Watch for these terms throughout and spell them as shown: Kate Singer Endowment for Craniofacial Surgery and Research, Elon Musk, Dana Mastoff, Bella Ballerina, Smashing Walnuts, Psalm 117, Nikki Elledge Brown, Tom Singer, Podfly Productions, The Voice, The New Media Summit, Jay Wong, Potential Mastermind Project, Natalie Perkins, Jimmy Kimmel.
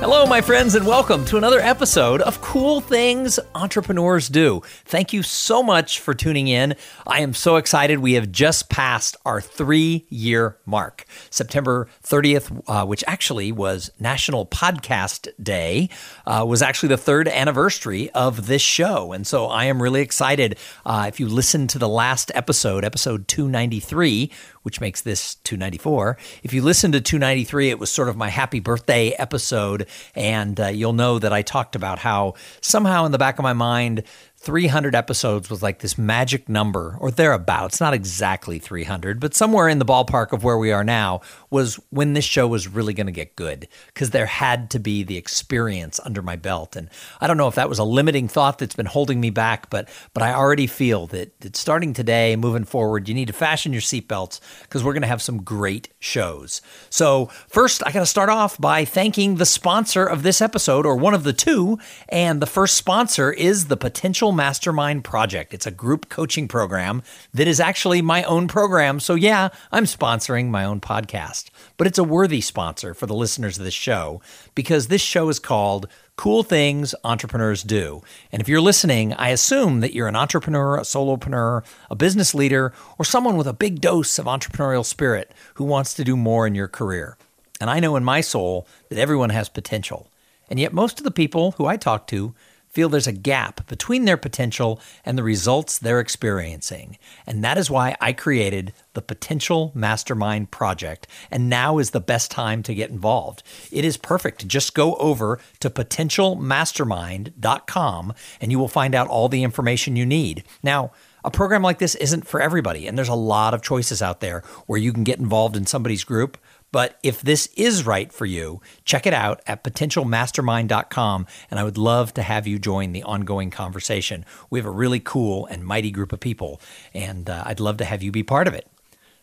Hello, my friends, and welcome to another episode of Cool Things Entrepreneurs Do. Thank you so much for tuning in. I am so excited. We have just passed our 3-year mark. September 30th, which actually was National Podcast Day, was actually the 3rd anniversary of this show. And so I am really excited. If you listened to the last episode, episode 293, which makes this 294. If you listen to 293, it was sort of my happy birthday episode, and you'll know that I talked about how somehow in the back of my mind, 300 episodes was like this magic number, or thereabouts, not exactly 300, but somewhere in the ballpark of where we are now was when this show was really going to get good, because there had to be the experience under my belt. And I don't know if that was a limiting thought that's been holding me back, but I already feel that starting today, moving forward, you need to fashion your seatbelts, because we're going to have some great shows. So first, I got to start off by thanking the sponsor of this episode, or one of the two, and the first sponsor is the Potential Mastermind Project. It's a group coaching program that is actually my own program. So yeah, I'm sponsoring my own podcast, but it's a worthy sponsor for the listeners of this show, because this show is called Cool Things Entrepreneurs Do. And if you're listening, I assume that you're an entrepreneur, a solopreneur, a business leader, or someone with a big dose of entrepreneurial spirit who wants to do more in your career. And I know in my soul that everyone has potential. And yet most of the people who I talk to feel there's a gap between their potential and the results they're experiencing. And that is why I created the Potential Mastermind Project, and now is the best time to get involved. It is perfect. Just go over to potentialmastermind.com, and you will find out all the information you need. Now, a program like this isn't for everybody, and there's a lot of choices out there where you can get involved in somebody's group. But if this is right for you, check it out at potentialmastermind.com, and I would love to have you join the ongoing conversation. We have a really cool and mighty group of people, and I'd love to have you be part of it.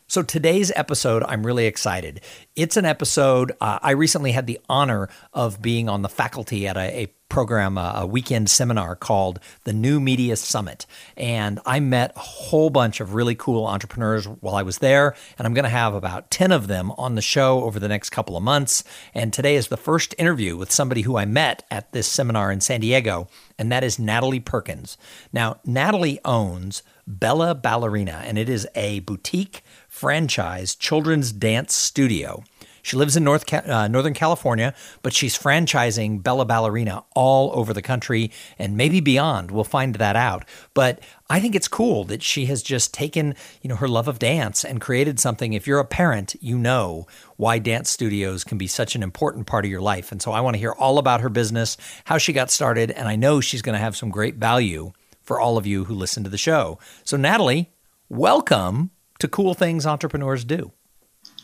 So today's episode, I'm really excited. It's an episode, I recently had the honor of being on the faculty at a program, a weekend seminar called The New Media Summit. And I met a whole bunch of really cool entrepreneurs while I was there. And I'm going to have about 10 of them on the show over the next couple of months. And today is the first interview with somebody who I met at this seminar in San Diego, and that is Natalie Perkins. Now, Natalie owns Bella Ballerina, and it is a boutique franchise children's dance studio. She lives in Northern California, but she's franchising Bella Ballerina all over the country and maybe beyond. We'll find that out. But I think it's cool that she has just taken, her love of dance and created something. If you're a parent, you know why dance studios can be such an important part of your life. And so I want to hear all about her business, how she got started, and I know she's going to have some great value for all of you who listen to the show. So Natalie, welcome to Cool Things Entrepreneurs Do.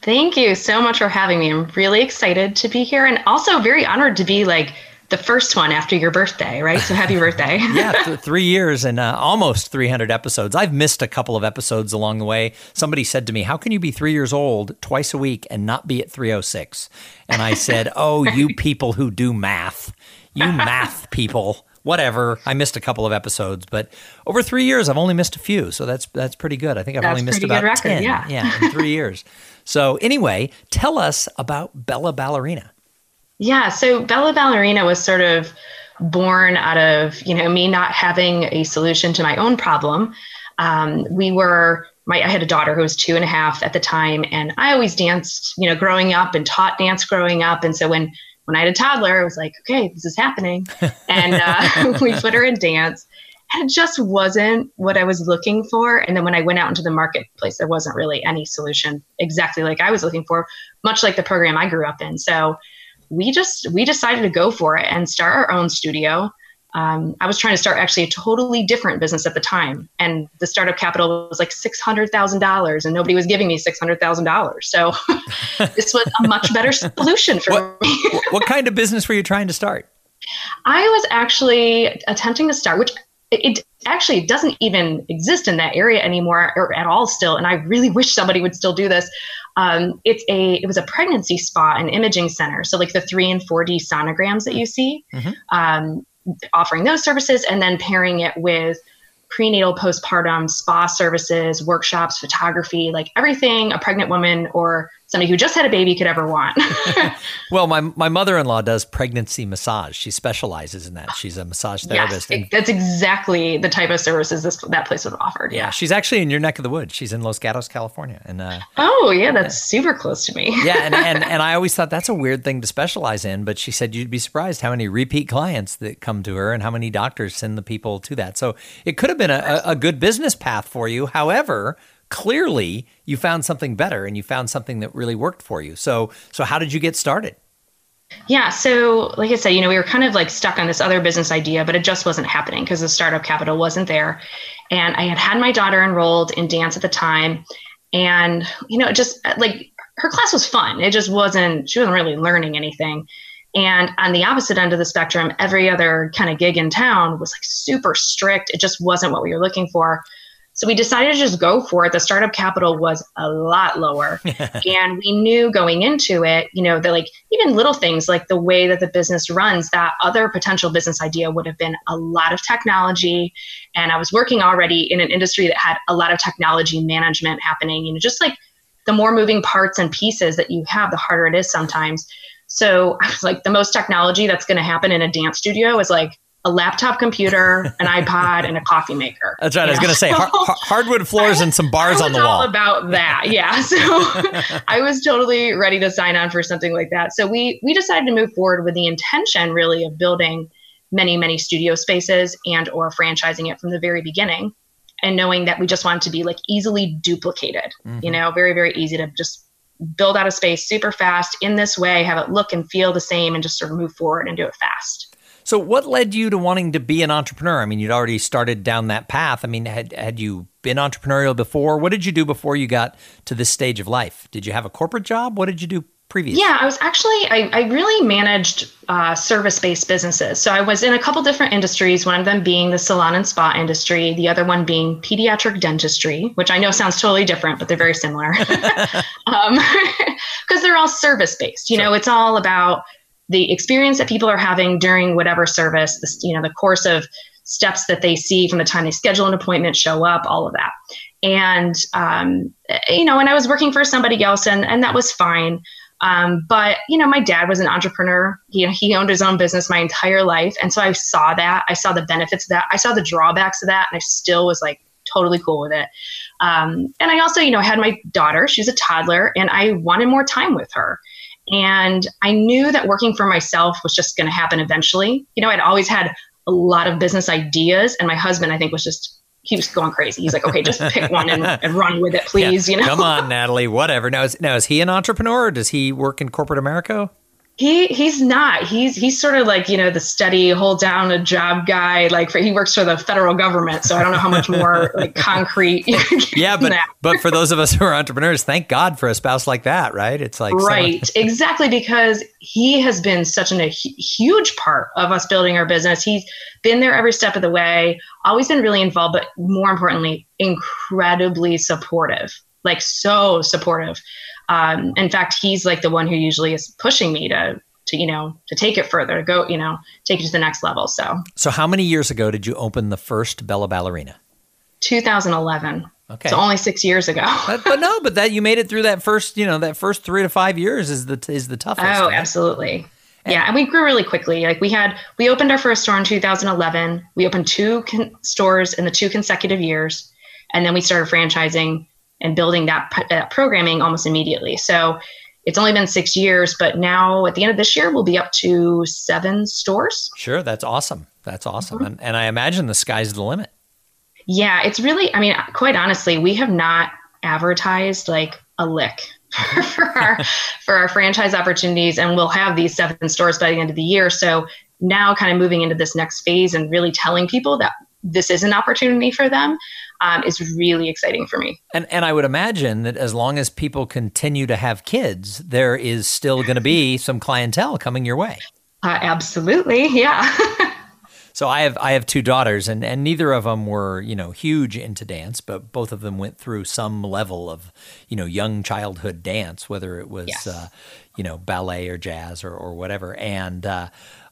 Thank you so much for having me. I'm really excited to be here, and also very honored to be like the first one after your birthday, right? So happy birthday. Yeah, 3 years and almost 300 episodes. I've missed a couple of episodes along the way. Somebody said to me, how can you be 3 years old twice a week and not be at 306? And I said, oh, you people who do math, you math people. Whatever. I missed a couple of episodes, but over 3 years, I've only missed a few. So that's pretty good. I think I've only missed about 10 in 3 years. So anyway, tell us about Bella Ballerina. Yeah. So Bella Ballerina was sort of born out of, me not having a solution to my own problem. I had a daughter who was 2.5 at the time, and I always danced, growing up, and taught dance growing up. And so when I had a toddler, I was like, okay, this is happening. And we put her in dance, and it just wasn't what I was looking for. And then when I went out into the marketplace, there wasn't really any solution exactly like I was looking for, much like the program I grew up in. So we decided to go for it and start our own studio. I was trying to start actually a totally different business at the time, and the startup capital was like $600,000, and nobody was giving me $600,000. So this was a much better solution for me. What kind of business were you trying to start? I was actually attempting to start, which it actually doesn't even exist in that area anymore or at all still. And I really wish somebody would still do this. It was a pregnancy spa and imaging center. So like the 3 and 4D sonograms that you see, offering those services and then pairing it with prenatal, postpartum, spa services, workshops, photography, like everything a pregnant woman or somebody who just had a baby could ever want. Well, my mother-in-law does pregnancy massage. She specializes in that. She's a massage therapist. Yes, that's exactly the type of services that place was offered. Yeah. She's actually in your neck of the woods. She's in Los Gatos, California. And oh, yeah, that's super close to me. Yeah, and I always thought that's a weird thing to specialize in, but she said you'd be surprised how many repeat clients that come to her and how many doctors send the people to that. So it could have been a good business path for you. However, clearly you found something better and you found something that really worked for you. So how did you get started? Yeah. So like I said, we were kind of like stuck on this other business idea, but it just wasn't happening because the startup capital wasn't there. And I had my daughter enrolled in dance at the time. And, just like her class was fun. It just wasn't, she wasn't really learning anything. And on the opposite end of the spectrum, every other kind of gig in town was like super strict. It just wasn't what we were looking for. So we decided to just go for it. The startup capital was a lot lower. And we knew going into it, that like even little things like the way that the business runs, that other potential business idea would have been a lot of technology. And I was working already in an industry that had a lot of technology management happening. Just like the more moving parts and pieces that you have, the harder it is sometimes. So I was like, the most technology that's going to happen in a dance studio is like a laptop computer, an iPod, and a coffee maker. That's right. I was going to say hardwood floors and some bars on the wall. All about that. Yeah. So I was totally ready to sign on for something like that. So we decided to move forward with the intention really of building many, many studio spaces and or franchising it from the very beginning and knowing that we just wanted to be like easily duplicated, very, very easy to just build out a space super fast in this way, have it look and feel the same and just sort of move forward and do it fast. So what led you to wanting to be an entrepreneur? I mean, you'd already started down that path. I mean, had you been entrepreneurial before? What did you do before you got to this stage of life? Did you have a corporate job? What did you do previously? Yeah, I was actually, I really managed service-based businesses. So I was in a couple different industries, one of them being the salon and spa industry, the other one being pediatric dentistry, which I know sounds totally different, but they're very similar. Because they're all service-based. Sure. It's all about the experience that people are having during whatever service, the course of steps that they see from the time they schedule an appointment, show up, all of that. And, and I was working for somebody else and that was fine. But my dad was an entrepreneur. He owned his own business my entire life. And so I saw that. I saw the benefits of that. I saw the drawbacks of that. And I still was like totally cool with it. And I also, had my daughter. She's a toddler and I wanted more time with her. And I knew that working for myself was just going to happen eventually. I'd always had a lot of business ideas. And my husband, I think, he was going crazy. He's like, okay, just pick one and run with it, please. Yeah. Come on, Natalie, whatever. Now, is he an entrepreneur? Or does he work in corporate America? He's not. He's sort of like, the steady, hold down a job guy. Like he works for the federal government. So I don't know how much more like concrete. Yeah, but for those of us who are entrepreneurs, thank God for a spouse like that, right? It's like right, someone... exactly, because he has been such a huge part of us building our business. He's been there every step of the way, always been really involved, but more importantly, incredibly supportive. Like so supportive. In fact, he's like the one who usually is pushing me to take it further, to go, take it to the next level. So how many years ago did you open the first Bella Ballerina? 2011. Okay. So only 6 years ago. but that you made it through that first, that first 3 to 5 years is the toughest. Oh, right? Absolutely. Yeah. And we grew really quickly. Like we opened our first store in 2011. We opened two stores in the 2 consecutive years. And then we started franchising and building that programming almost immediately. So it's only been 6 years, but now at the end of this year, we'll be up to 7 stores. Sure. That's awesome. Mm-hmm. And I imagine the sky's the limit. Yeah, it's really, quite honestly, we have not advertised like a lick for our franchise opportunities. And we'll have these 7 stores by the end of the year. So now kind of moving into this next phase and really telling people that this is an opportunity for them. It's really exciting for me. And I would imagine that as long as people continue to have kids, there is still going to be some clientele coming your way. Absolutely. Yeah. So I have two daughters, and neither of them were, huge into dance, but both of them went through some level of, young childhood dance, whether it was, yes, ballet or jazz or whatever. And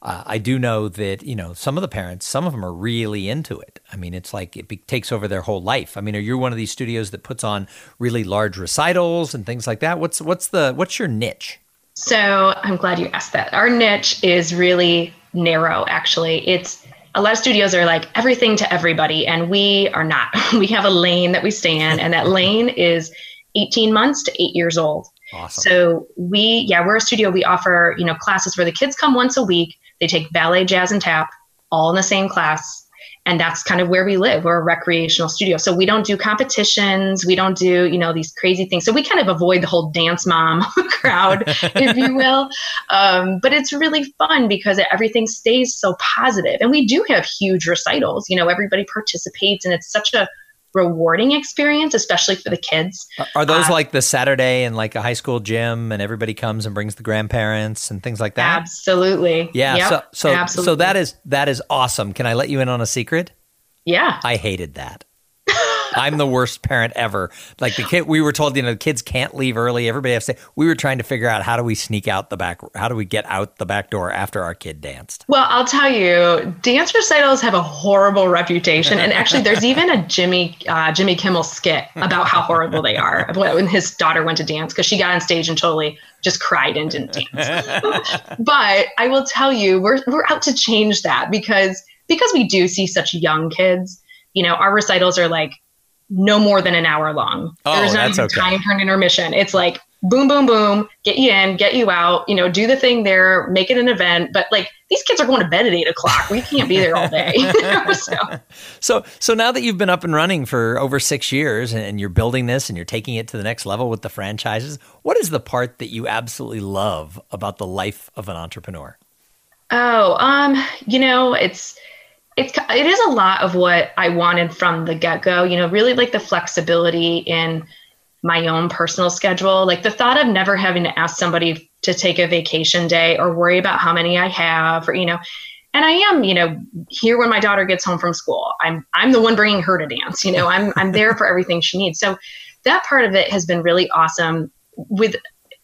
I do know that, some of the parents, some of them are really into it. I mean, it's like it takes over their whole life. I mean, are you one of these studios that puts on really large recitals and things like that? What's your niche? So I'm glad you asked that. Our niche is really narrow, actually. It's a lot of studios are like everything to everybody, and we are not. We have a lane that we stay in, and that lane is 18 months to 8 years old. Awesome. So we're a studio. We offer, classes where the kids come once a week. They take ballet, jazz, and tap all in the same class. And that's kind of where we live. We're a recreational studio. So we don't do competitions. We don't do, these crazy things. So we kind of avoid the whole dance mom crowd, if you will. But it's really fun because everything stays so positive. And we do have huge recitals. Everybody participates, and it's such a rewarding experience, especially for the kids. Are those like the Saturday in like a high school gym, and everybody comes and brings the grandparents and things like that? Absolutely. Yeah. Yep, so absolutely. So that is awesome. Can I let you in on a secret? Yeah. I hated that. I'm the worst parent ever. Like the kid, we were told, the kids can't leave early. Everybody has to stay. We were trying to figure out how do we get out the back door after our kid danced? Well, I'll tell you, dance recitals have a horrible reputation. And actually there's even a Jimmy Kimmel skit about how horrible they are when his daughter went to dance, because she got on stage and totally just cried and didn't dance. But I will tell you, we're out to change that because we do see such young kids. Our recitals are like no more than an hour long. Oh, there's not even time for an intermission. It's like boom, boom, boom, get you in, get you out, do the thing there, make it an event. But like these kids are going to bed at 8:00. We can't be there all day. So now that you've been up and running for over 6 years and you're building this and you're taking it to the next level with the franchises, what is the part that you absolutely love about the life of an entrepreneur? Oh, It is a lot of what I wanted from the get-go, really like the flexibility in my own personal schedule. Like the thought of never having to ask somebody to take a vacation day or worry about how many I have, and I am, here when my daughter gets home from school. I'm the one bringing her to dance, I'm there for everything she needs. So that part of it has been really awesome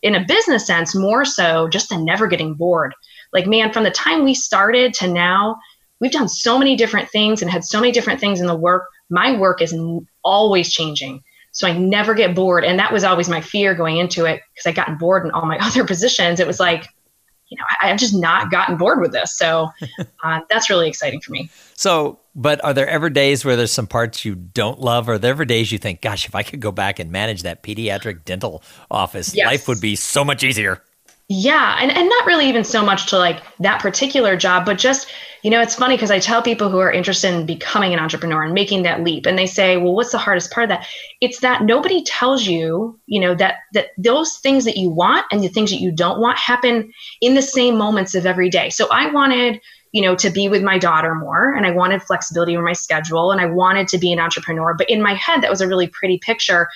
in a business sense, more so just the never getting bored. Like, man, from the time we started to now, we've done so many different things and had so many different things in the work. My work is always changing. So I never get bored. And that was always my fear going into it, because I'd gotten bored in all my other positions. It was like, I've just not gotten bored with this. So that's really exciting for me. So, but are there ever days where there's some parts you don't love? Are there ever days you think, gosh, if I could go back and manage that pediatric dental office, yes, life would be so much easier? Yeah. And not really even so much to like that particular job, but just, it's funny because I tell people who are interested in becoming an entrepreneur and making that leap, and they say, well, what's the hardest part of that? It's that nobody tells you, that those things that you want and the things that you don't want happen in the same moments of every day. So I wanted, to be with my daughter more, and I wanted flexibility over my schedule, and I wanted to be an entrepreneur. But in my head, that was a really pretty picture.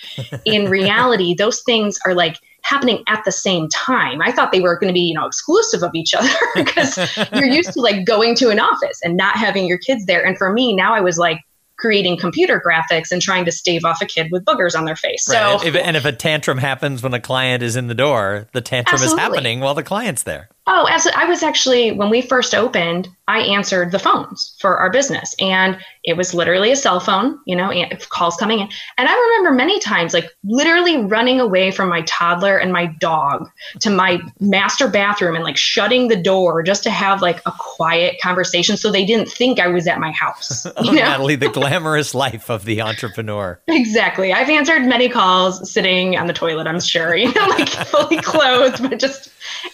In reality, those things are like happening at the same time. I thought they were going to be, exclusive of each other, because you're used to like going to an office and not having your kids there. And for me, now I was like creating computer graphics and trying to stave off a kid with boogers on their face. Right. So, if a tantrum happens when a client is in the door, the tantrum absolutely is happening while the client's there. Oh, absolutely. I was actually, when we first opened, I answered the phones for our business, and it was literally a cell phone, and calls coming in. And I remember many times, like literally running away from my toddler and my dog to my master bathroom and like shutting the door just to have like a quiet conversation, so they didn't think I was at my house. Natalie, the glamorous life of the entrepreneur. Exactly. I've answered many calls sitting on the toilet, I'm sure, like fully clothed, but just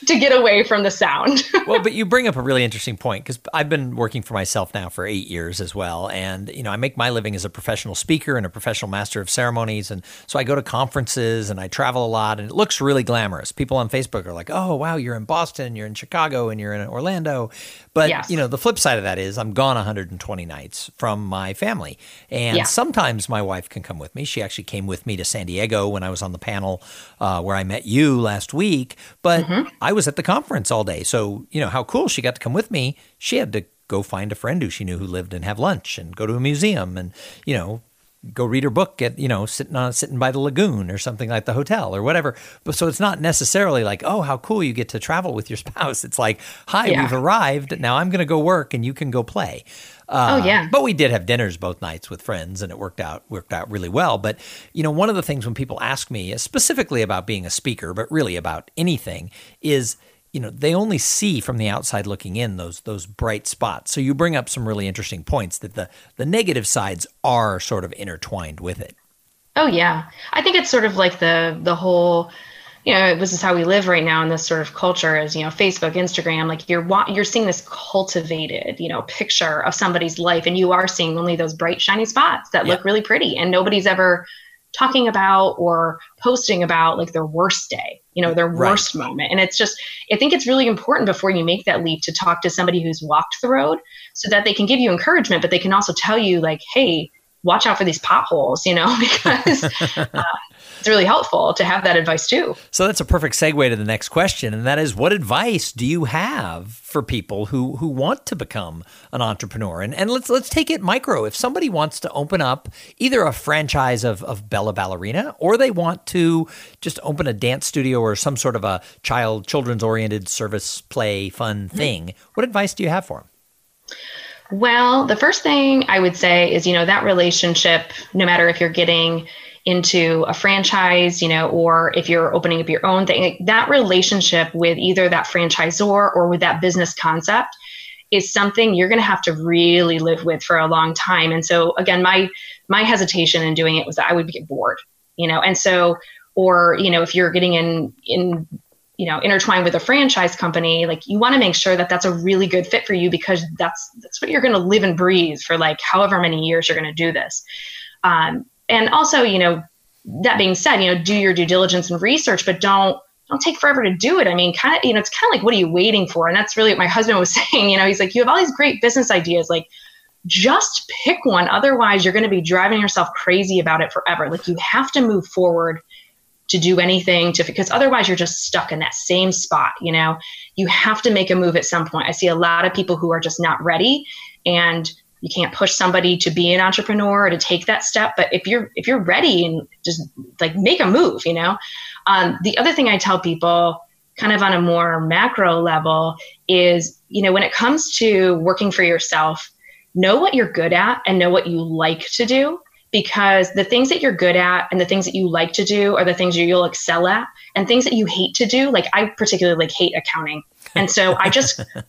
to get away from the sound. Well, but you bring up a really interesting point, because I've been working for myself now for 8 years as well. And, I make my living as a professional speaker and a professional master of ceremonies. And so I go to conferences and I travel a lot, and it looks really glamorous. People on Facebook are like, oh, wow, you're in Boston, you're in Chicago, and you're in Orlando. But, yes, the flip side of that is I'm gone 120 nights from my family. And sometimes my wife can come with me. She actually came with me to San Diego when I was on the panel where I met you last week. But I was at the conference all day. So, how cool she got to come with me. She had to go find a friend who she knew who lived and have lunch and go to a museum and, you know, go read her book at, you know, sitting by the lagoon or something like the hotel or whatever. But so it's not necessarily like, oh, how cool you get to travel with your spouse. It's like, hi, yeah, we've arrived. Now I'm going to go work and you can go play. But we did have dinners both nights with friends and it worked out really well. But, you know, one of the things when people ask me specifically about being a speaker, but really about anything is, you know, they only see from the outside looking in those bright spots. So you bring up some really interesting points that the negative sides are sort of intertwined with it. Oh, yeah. I think it's sort of like the whole, you know, this is how we live right now in this sort of culture is, you know, Facebook, Instagram, like you're seeing this cultivated, you know, picture of somebody's life and you are seeing only those bright, shiny spots that look really pretty and nobody's ever talking about or posting about like their worst day, you know, their worst moment. And it's just, I think it's really important before you make that leap to talk to somebody who's walked the road so that they can give you encouragement, but they can also tell you like, hey, watch out for these potholes, you know, because it's really helpful to have that advice too. So that's a perfect segue to the next question. And that is, what advice do you have for people who want to become an entrepreneur? And let's take it micro. If somebody wants to open up either a franchise of Bella Ballerina, or they want to just open a dance studio or some sort of a children's oriented service, play, fun thing, what advice do you have for them? Well, the first thing I would say is, you know, that relationship, no matter if you're getting into a franchise, you know, or if you're opening up your own thing, like that relationship with either that franchisor or with that business concept is something you're going to have to really live with for a long time. And so, again, my hesitation in doing it was that I would get bored, you know, and so, or, you know, if you're getting in you know, intertwined with a franchise company, like you want to make sure that that's a really good fit for you because that's what you're going to live and breathe for like however many years you're going to do this. And also, you know, that being said, you know, do your due diligence and research, but don't take forever to do it. I mean, kind of, you know, it's kind of like, what are you waiting for? And that's really what my husband was saying, you know, he's like, you have all these great business ideas, like just pick one. Otherwise you're going to be driving yourself crazy about it forever. Like you have to move forward to do anything because otherwise you're just stuck in that same spot. You know, you have to make a move at some point. I see a lot of people who are just not ready and you can't push somebody to be an entrepreneur or to take that step. But if you're ready and just like make a move, you know, the other thing I tell people kind of on a more macro level is, you know, when it comes to working for yourself, know what you're good at and know what you like to do. Because the things that you're good at and the things that you like to do are the things that you'll excel at, and things that you hate to do. Like I particularly like hate accounting. And so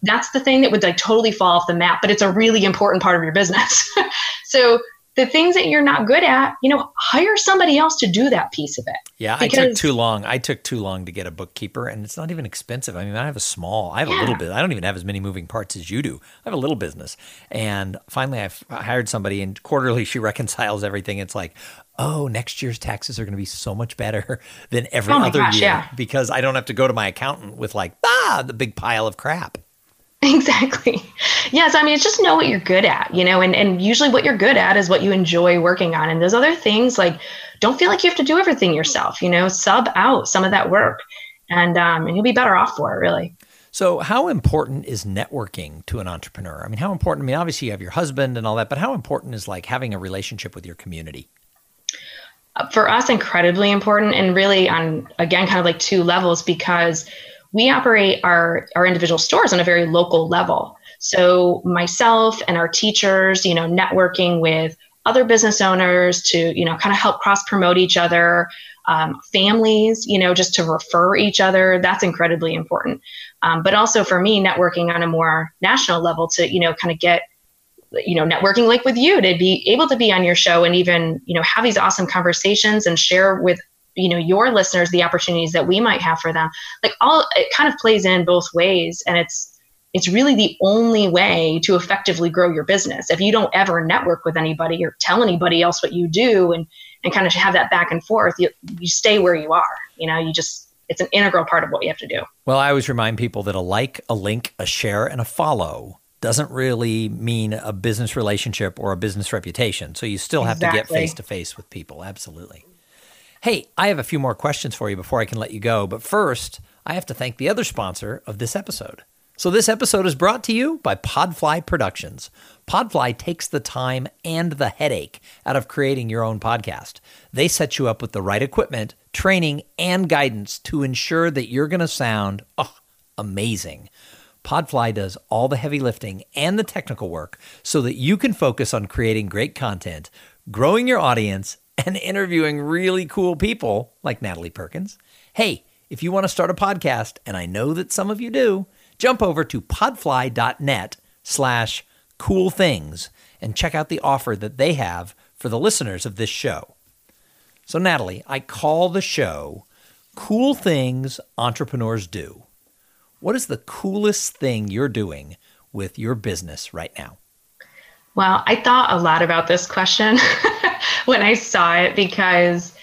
that's the thing that would like totally fall off the map, but it's a really important part of your business. So the things that you're not good at, you know, hire somebody else to do that piece of it. Yeah. I took too long to get a bookkeeper, and it's not even expensive. I mean, I have a little bit, I don't even have as many moving parts as you do. I have a little business. And finally I hired somebody, and quarterly she reconciles everything. It's like, oh, next year's taxes are going to be so much better than every other year because I don't have to go to my accountant with like, the big pile of crap. Exactly. Yes. I mean, it's just know what you're good at, you know, and usually what you're good at is what you enjoy working on. And those other things, like, don't feel like you have to do everything yourself, you know, sub out some of that work and you'll be better off for it, really. So how important is networking to an entrepreneur? I mean, obviously you have your husband and all that, but how important is like having a relationship with your community? For us, incredibly important. And really on, again, kind of like two levels, because we operate our individual stores on a very local level. So myself and our teachers, you know, networking with other business owners to, you know, kind of help cross-promote each other, families, you know, just to refer each other. That's incredibly important. But also for me, networking on a more national level to, you know, kind of get, you know, networking like with you, to be able to be on your show and even, you know, have these awesome conversations and share with, you know, your listeners, the opportunities that we might have for them. Like all, it kind of plays in both ways. And it's really the only way to effectively grow your business. If you don't ever network with anybody or tell anybody else what you do and kind of have that back and forth, you stay where you are, you know, it's an integral part of what you have to do. Well, I always remind people that a like, a link, a share, and a follow doesn't really mean a business relationship or a business reputation. So you still have to get face to face with people. Absolutely. Hey, I have a few more questions for you before I can let you go. But first, I have to thank the other sponsor of this episode. So this episode is brought to you by Podfly Productions. Podfly takes the time and the headache out of creating your own podcast. They set you up with the right equipment, training, and guidance to ensure that you're going to sound amazing. Podfly does all the heavy lifting and the technical work so that you can focus on creating great content, growing your audience, and interviewing really cool people like Natalie Perkins. Hey, if you want to start a podcast, and I know that some of you do, jump over to podfly.net/cool things and check out the offer that they have for the listeners of this show. So Natalie, I call the show Cool Things Entrepreneurs Do. What is the coolest thing you're doing with your business right now? Well, I thought a lot about this question when I saw it, because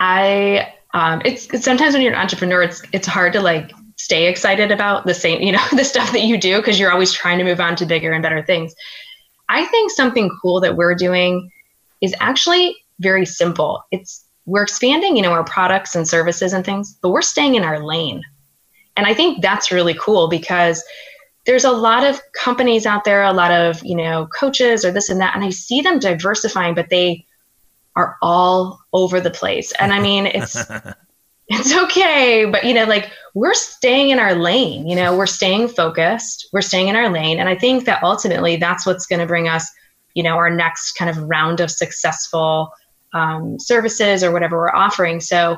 it's sometimes when you're an entrepreneur, it's hard to stay excited about the same, the stuff that you do, because you're always trying to move on to bigger and better things. I think something cool that we're doing is actually very simple. We're expanding, our products and services and things, but we're staying in our lane. And I think that's really cool, because there's a lot of companies out there, a lot of, coaches or this and that, and I see them diversifying, but they are all over the place. And I mean, it's okay, but we're staying in our lane, we're staying focused, we're staying in our lane. And I think that ultimately that's what's going to bring us, our next kind of round of successful services or whatever we're offering. So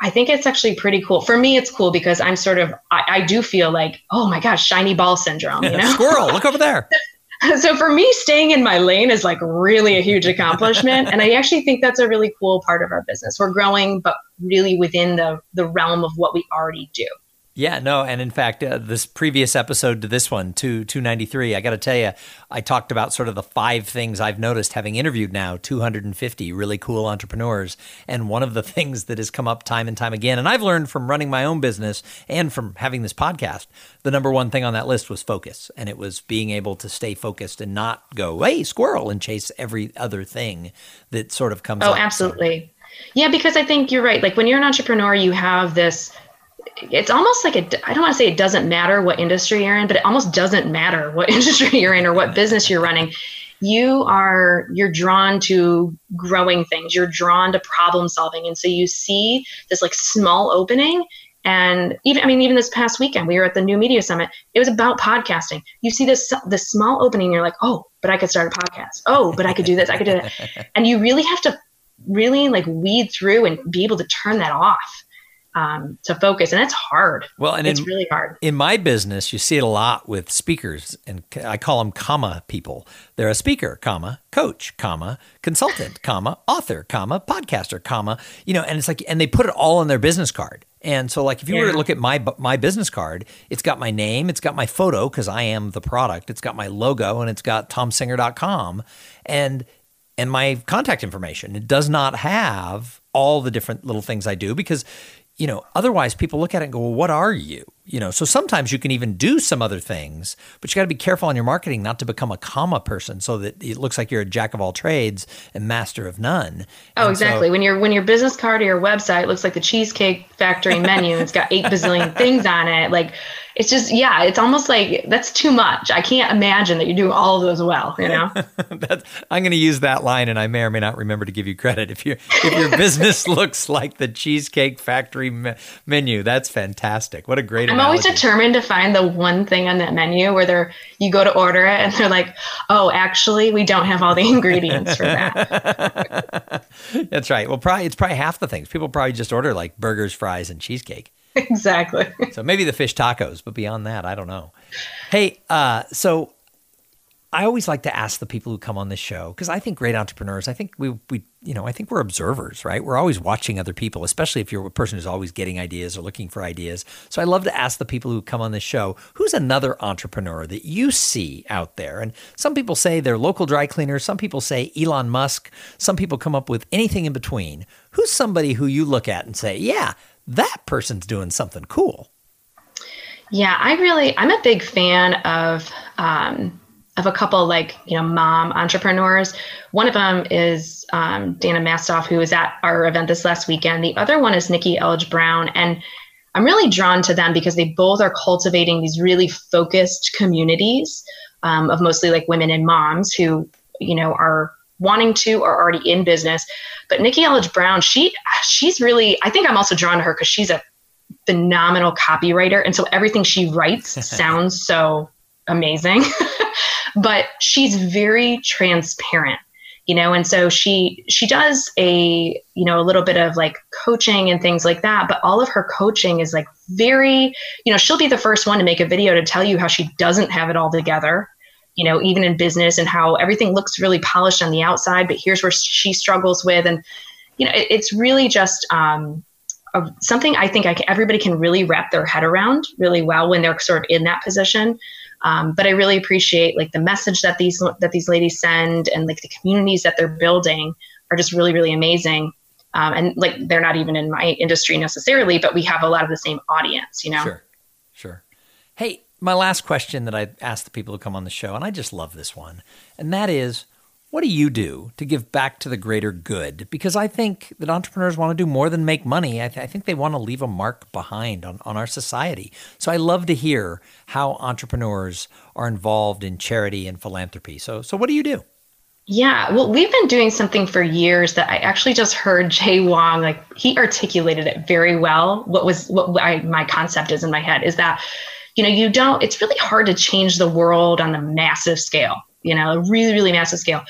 I think it's actually pretty cool. For me, it's cool because I'm sort of, I do feel like, oh my gosh, shiny ball syndrome, Squirrel, look over there. So for me, staying in my lane is really a huge accomplishment. And I actually think that's a really cool part of our business. We're growing, but really within the realm of what we already do. Yeah, no. And in fact, this previous episode to this one, 293, I got to tell you, I talked about sort of the 5 things I've noticed having interviewed now 250 really cool entrepreneurs. And one of the things that has come up time and time again, and I've learned from running my own business and from having this podcast, the number one thing on that list was focus. And it was being able to stay focused and not go, hey, squirrel, and chase every other thing that sort of comes up. Oh, absolutely. Yeah, because I think you're right. When you're an entrepreneur, you have this... It's almost I don't want to say it doesn't matter what industry you're in, but it almost doesn't matter what industry you're in or what business you're running. You're drawn to growing things. You're drawn to problem solving. And so you see this small opening. And even this past weekend, we were at the New Media Summit. It was about podcasting. You see this small opening. And you're like, oh, but I could start a podcast. Oh, but I could do this. I could do that. And you really have to weed through and be able to turn that off. To focus. And that's hard. Well, and it's really hard. In my business, you see it a lot with speakers, and I call them comma people. They're a speaker, comma, coach, comma, consultant, comma, author, comma, podcaster, comma, and it's and they put it all on their business card. And so if you were to look at my business card, it's got my name, it's got my photo, because I am the product, it's got my logo, and it's got tomsinger.com and my contact information. It does not have all the different little things I do, because otherwise people look at it and go, well, what are you? So sometimes you can even do some other things, but you got to be careful on your marketing not to become a comma person so that it looks like you're a jack of all trades and master of none. Oh, and exactly. So, when your business card or your website looks like the Cheesecake Factory menu, and it's got 8 bazillion things on it. It's just, it's almost that's too much. I can't imagine that you do all of those well, I'm going to use that line, and I may or may not remember to give you credit. If your business looks like the Cheesecake Factory menu, that's fantastic. What a great analogy. I'm always determined to find the one thing on that menu where you go to order it, and they're like, oh, actually, we don't have all the ingredients for that. That's right. Well, it's probably half the things. People probably just order burgers, fries, and cheesecake. Exactly. So maybe the fish tacos, but beyond that, I don't know. Hey, so I always like to ask the people who come on this show, because I think great entrepreneurs, I think I think we're observers, right? We're always watching other people, especially if you're a person who's always getting ideas or looking for ideas. So I love to ask the people who come on this show, who's another entrepreneur that you see out there? And some people say they're local dry cleaners. Some people say Elon Musk. Some people come up with anything in between. Who's somebody who you look at and say, yeah, that person's doing something cool? Yeah, I'm a big fan of a couple mom entrepreneurs. One of them is Dana Mastoff, who was at our event this last weekend. The other one is Nikki Elledge Brown. And I'm really drawn to them because they both are cultivating these really focused communities of mostly like women and moms who, you know, are wanting to or already in business. But Nikki Elledge Brown, she's really, I think I'm also drawn to her because she's a phenomenal copywriter. And so everything she writes sounds so amazing, but she's very transparent, you know? And so she does a, you know, a little bit of like coaching and things like that, but all of her coaching is like very, you know, she'll be the first one to make a video to tell you how she doesn't have it all together, you know, even in business, and how everything looks really polished on the outside, but here's where she struggles with. And, you know, it's really just, something I think everybody can really wrap their head around really well when they're sort of in that position. But I really appreciate like the message that these ladies send, and like the communities that they're building are just really, really amazing. And like, they're not even in my industry necessarily, but we have a lot of the same audience, you know? Sure. Sure. Hey, my last question that I asked the people who come on the show, and I just love this one, and that is, what do you do to give back to the greater good? Because I think that entrepreneurs want to do more than make money. I think they want to leave a mark behind on our society. So I love to hear how entrepreneurs are involved in charity and philanthropy. So what do you do? Yeah, well, we've been doing something for years that I actually just heard Jay Wong, like he articulated it very well. My concept is in my head is that, you know, it's really hard to change the world on a massive scale. You know, a really, really massive scale.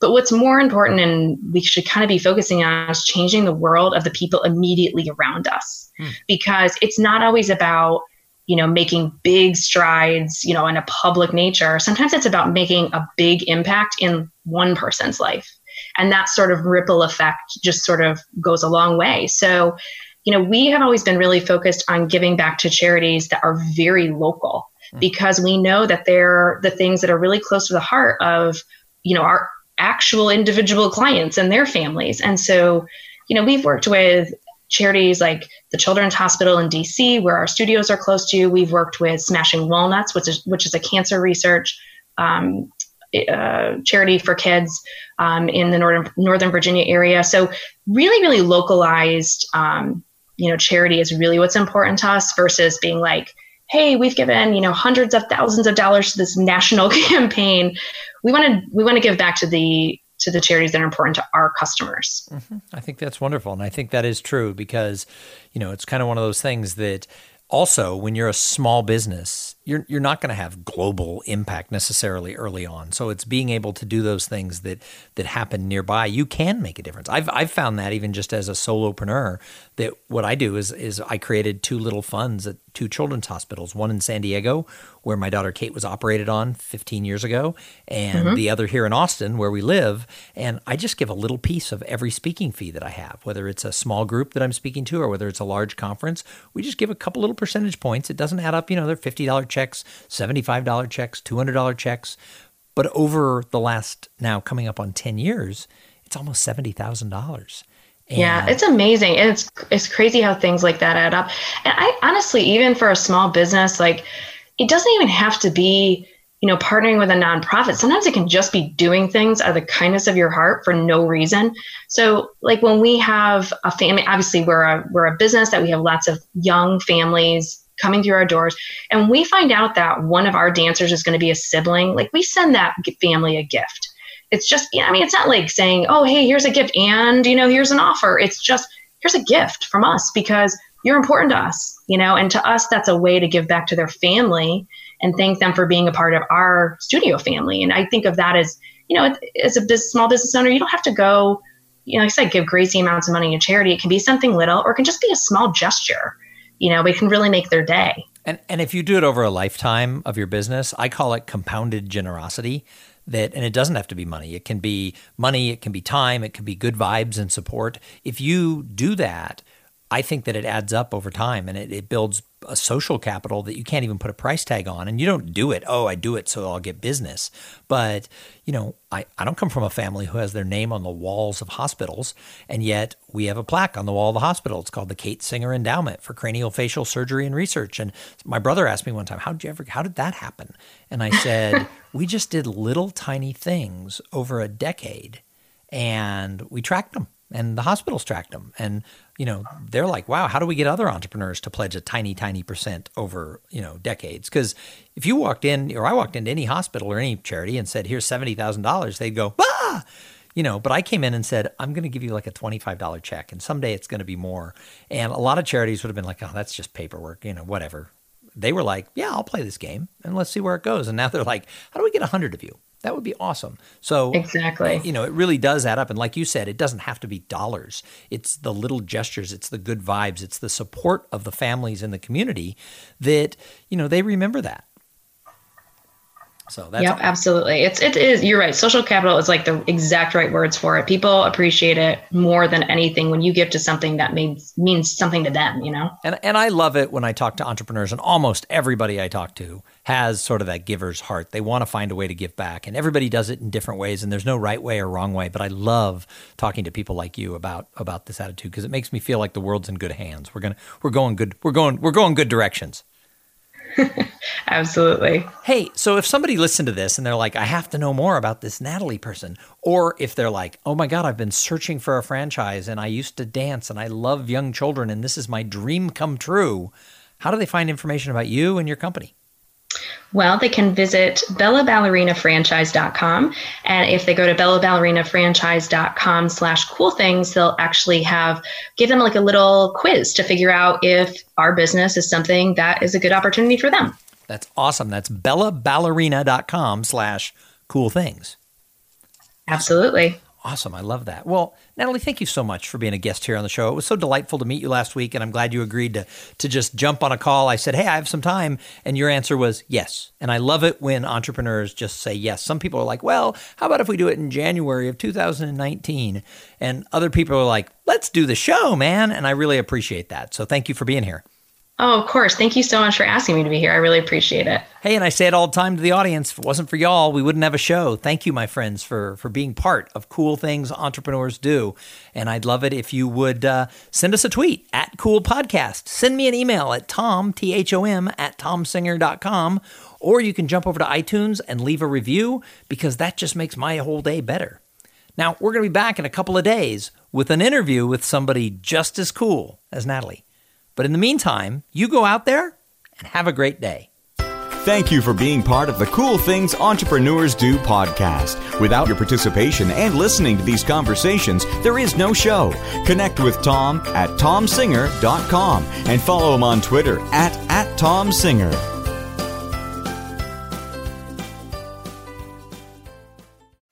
But what's more important, and we should kind of be focusing on, is changing the world of the people immediately around us, because it's not always about, you know, making big strides, you know, in a public nature. Sometimes it's about making a big impact in one person's life. And that sort of ripple effect just sort of goes a long way. So, you know, we have always been really focused on giving back to charities that are very local, because we know that they're the things that are really close to the heart of, you know, our actual individual clients and their families. And so, you know, we've worked with charities like the Children's Hospital in DC, where our studios are close to. We've worked with Smashing Walnuts, which is a cancer research charity for kids in the Northern Virginia area. So really, really localized, you know, charity is really what's important to us, versus being like, hey, we've given, you know, hundreds of thousands of dollars to this national campaign. We want to give back to the charities that are important to our customers. Mm-hmm. I think that's wonderful. And I think that is true, because, you know, it's kind of one of those things that also when you're a small business, you're not going to have global impact necessarily early on. So it's being able to do those things that happen nearby. You can make a difference. I've found that even just as a solopreneur, that what I do is I created two little funds at two children's hospitals, one in San Diego, where my daughter Kate was operated on 15 years ago, and the other here in Austin, where we live. And I just give a little piece of every speaking fee that I have, whether it's a small group that I'm speaking to or whether it's a large conference. We just give a couple little percentage points. It doesn't add up, you know, they're $50 checks, $75 checks, $200 checks. But over the last, now coming up on 10 years, it's almost $70,000. Yeah, it's amazing. And it's crazy how things like that add up. And I honestly, even for a small business, like it doesn't even have to be, you know, partnering with a nonprofit. Sometimes it can just be doing things out of the kindness of your heart for no reason. So like when we have a family, obviously we're a business that we have lots of young families coming through our doors, and we find out that one of our dancers is going to be a sibling, like we send that family a gift. It's just, I mean, it's not like saying, oh, hey, here's a gift and, you know, here's an offer. It's just, here's a gift from us because you're important to us, you know, and to us, that's a way to give back to their family and thank them for being a part of our studio family. And I think of that as, you know, as a small business owner, you don't have to go, you know, like I said, give crazy amounts of money to charity. It can be something little, or it can just be a small gesture. You know, it can really make their day. And if you do it over a lifetime of your business, I call it compounded generosity. And it doesn't have to be money. It can be money, it can be time, it can be good vibes and support. If you do that, I think that it adds up over time, and it builds a social capital that you can't even put a price tag on. And you don't do it, oh, I do it so I'll get business. But, you know, I don't come from a family who has their name on the walls of hospitals, and yet we have a plaque on the wall of the hospital. It's called the Kate Singer Endowment for Craniofacial Surgery and Research. And my brother asked me one time, how did that happen? And I said, we just did little tiny things over a decade, and we tracked them. and the hospitals tracked them. And, you know, they're like, wow, how do we get other entrepreneurs to pledge a tiny, tiny percent over, you know, decades? Because if you walked in, or I walked into any hospital or any charity and said, here's $70,000, they'd go, ah, you know, but I came in and said, I'm going to give you like a $25 check and someday it's going to be more. And a lot of charities would have been like, oh, that's just paperwork, you know, whatever. They were like, yeah, I'll play this game and let's see where it goes. And now they're like, how do we get 100 of you? That would be awesome. So exactly, you know, it really does add up. And like you said, it doesn't have to be dollars. It's the little gestures. It's the good vibes. It's the support of the families in the community that, you know, they remember that. So that's yep, absolutely. It is. You're right. Social capital is like the exact right words for it. People appreciate it more than anything when you give to something that means something to them, you know? And I love it when I talk to entrepreneurs, and almost everybody I talk to has sort of that giver's heart. They want to find a way to give back, and everybody does it in different ways, and there's no right way or wrong way. But I love talking to people like you about this attitude, because it makes me feel like the world's in good hands. We're going good directions. Absolutely. Hey, so if somebody listened to this and they're like, I have to know more about this Natalie person, or if they're like, oh my God, I've been searching for a franchise and I used to dance and I love young children and this is my dream come true, how do they find information about you and your company? Well, they can visit bellaballerinafranchise.com. And if they go to bellaballerinafranchise.com/cool things, they'll actually give them like a little quiz to figure out if our business is something that is a good opportunity for them. That's awesome. That's bellaballerina.com/cool things. Absolutely. Awesome. I love that. Well, Natalie, thank you so much for being a guest here on the show. It was so delightful to meet you last week, and I'm glad you agreed to just jump on a call. I said, hey, I have some time, and your answer was yes. And I love it when entrepreneurs just say yes. Some people are like, well, how about if we do it in January of 2019? And other people are like, let's do the show, man. And I really appreciate that. So thank you for being here. Oh, of course. Thank you so much for asking me to be here. I really appreciate it. Hey, and I say it all the time to the audience. If it wasn't for y'all, we wouldn't have a show. Thank you, my friends, for being part of Cool Things Entrepreneurs Do. And I'd love it if you would send us a tweet at Cool Podcast. Send me an email at Tom, T-H-O-M, at TomSinger.com. Or you can jump over to iTunes and leave a review, because that just makes my whole day better. Now, we're going to be back in a couple of days with an interview with somebody just as cool as Natalie. But in the meantime, you go out there and have a great day. Thank you for being part of the Cool Things Entrepreneurs Do podcast. Without your participation and listening to these conversations, there is no show. Connect with Tom at tomsinger.com and follow him on Twitter at @TomSinger.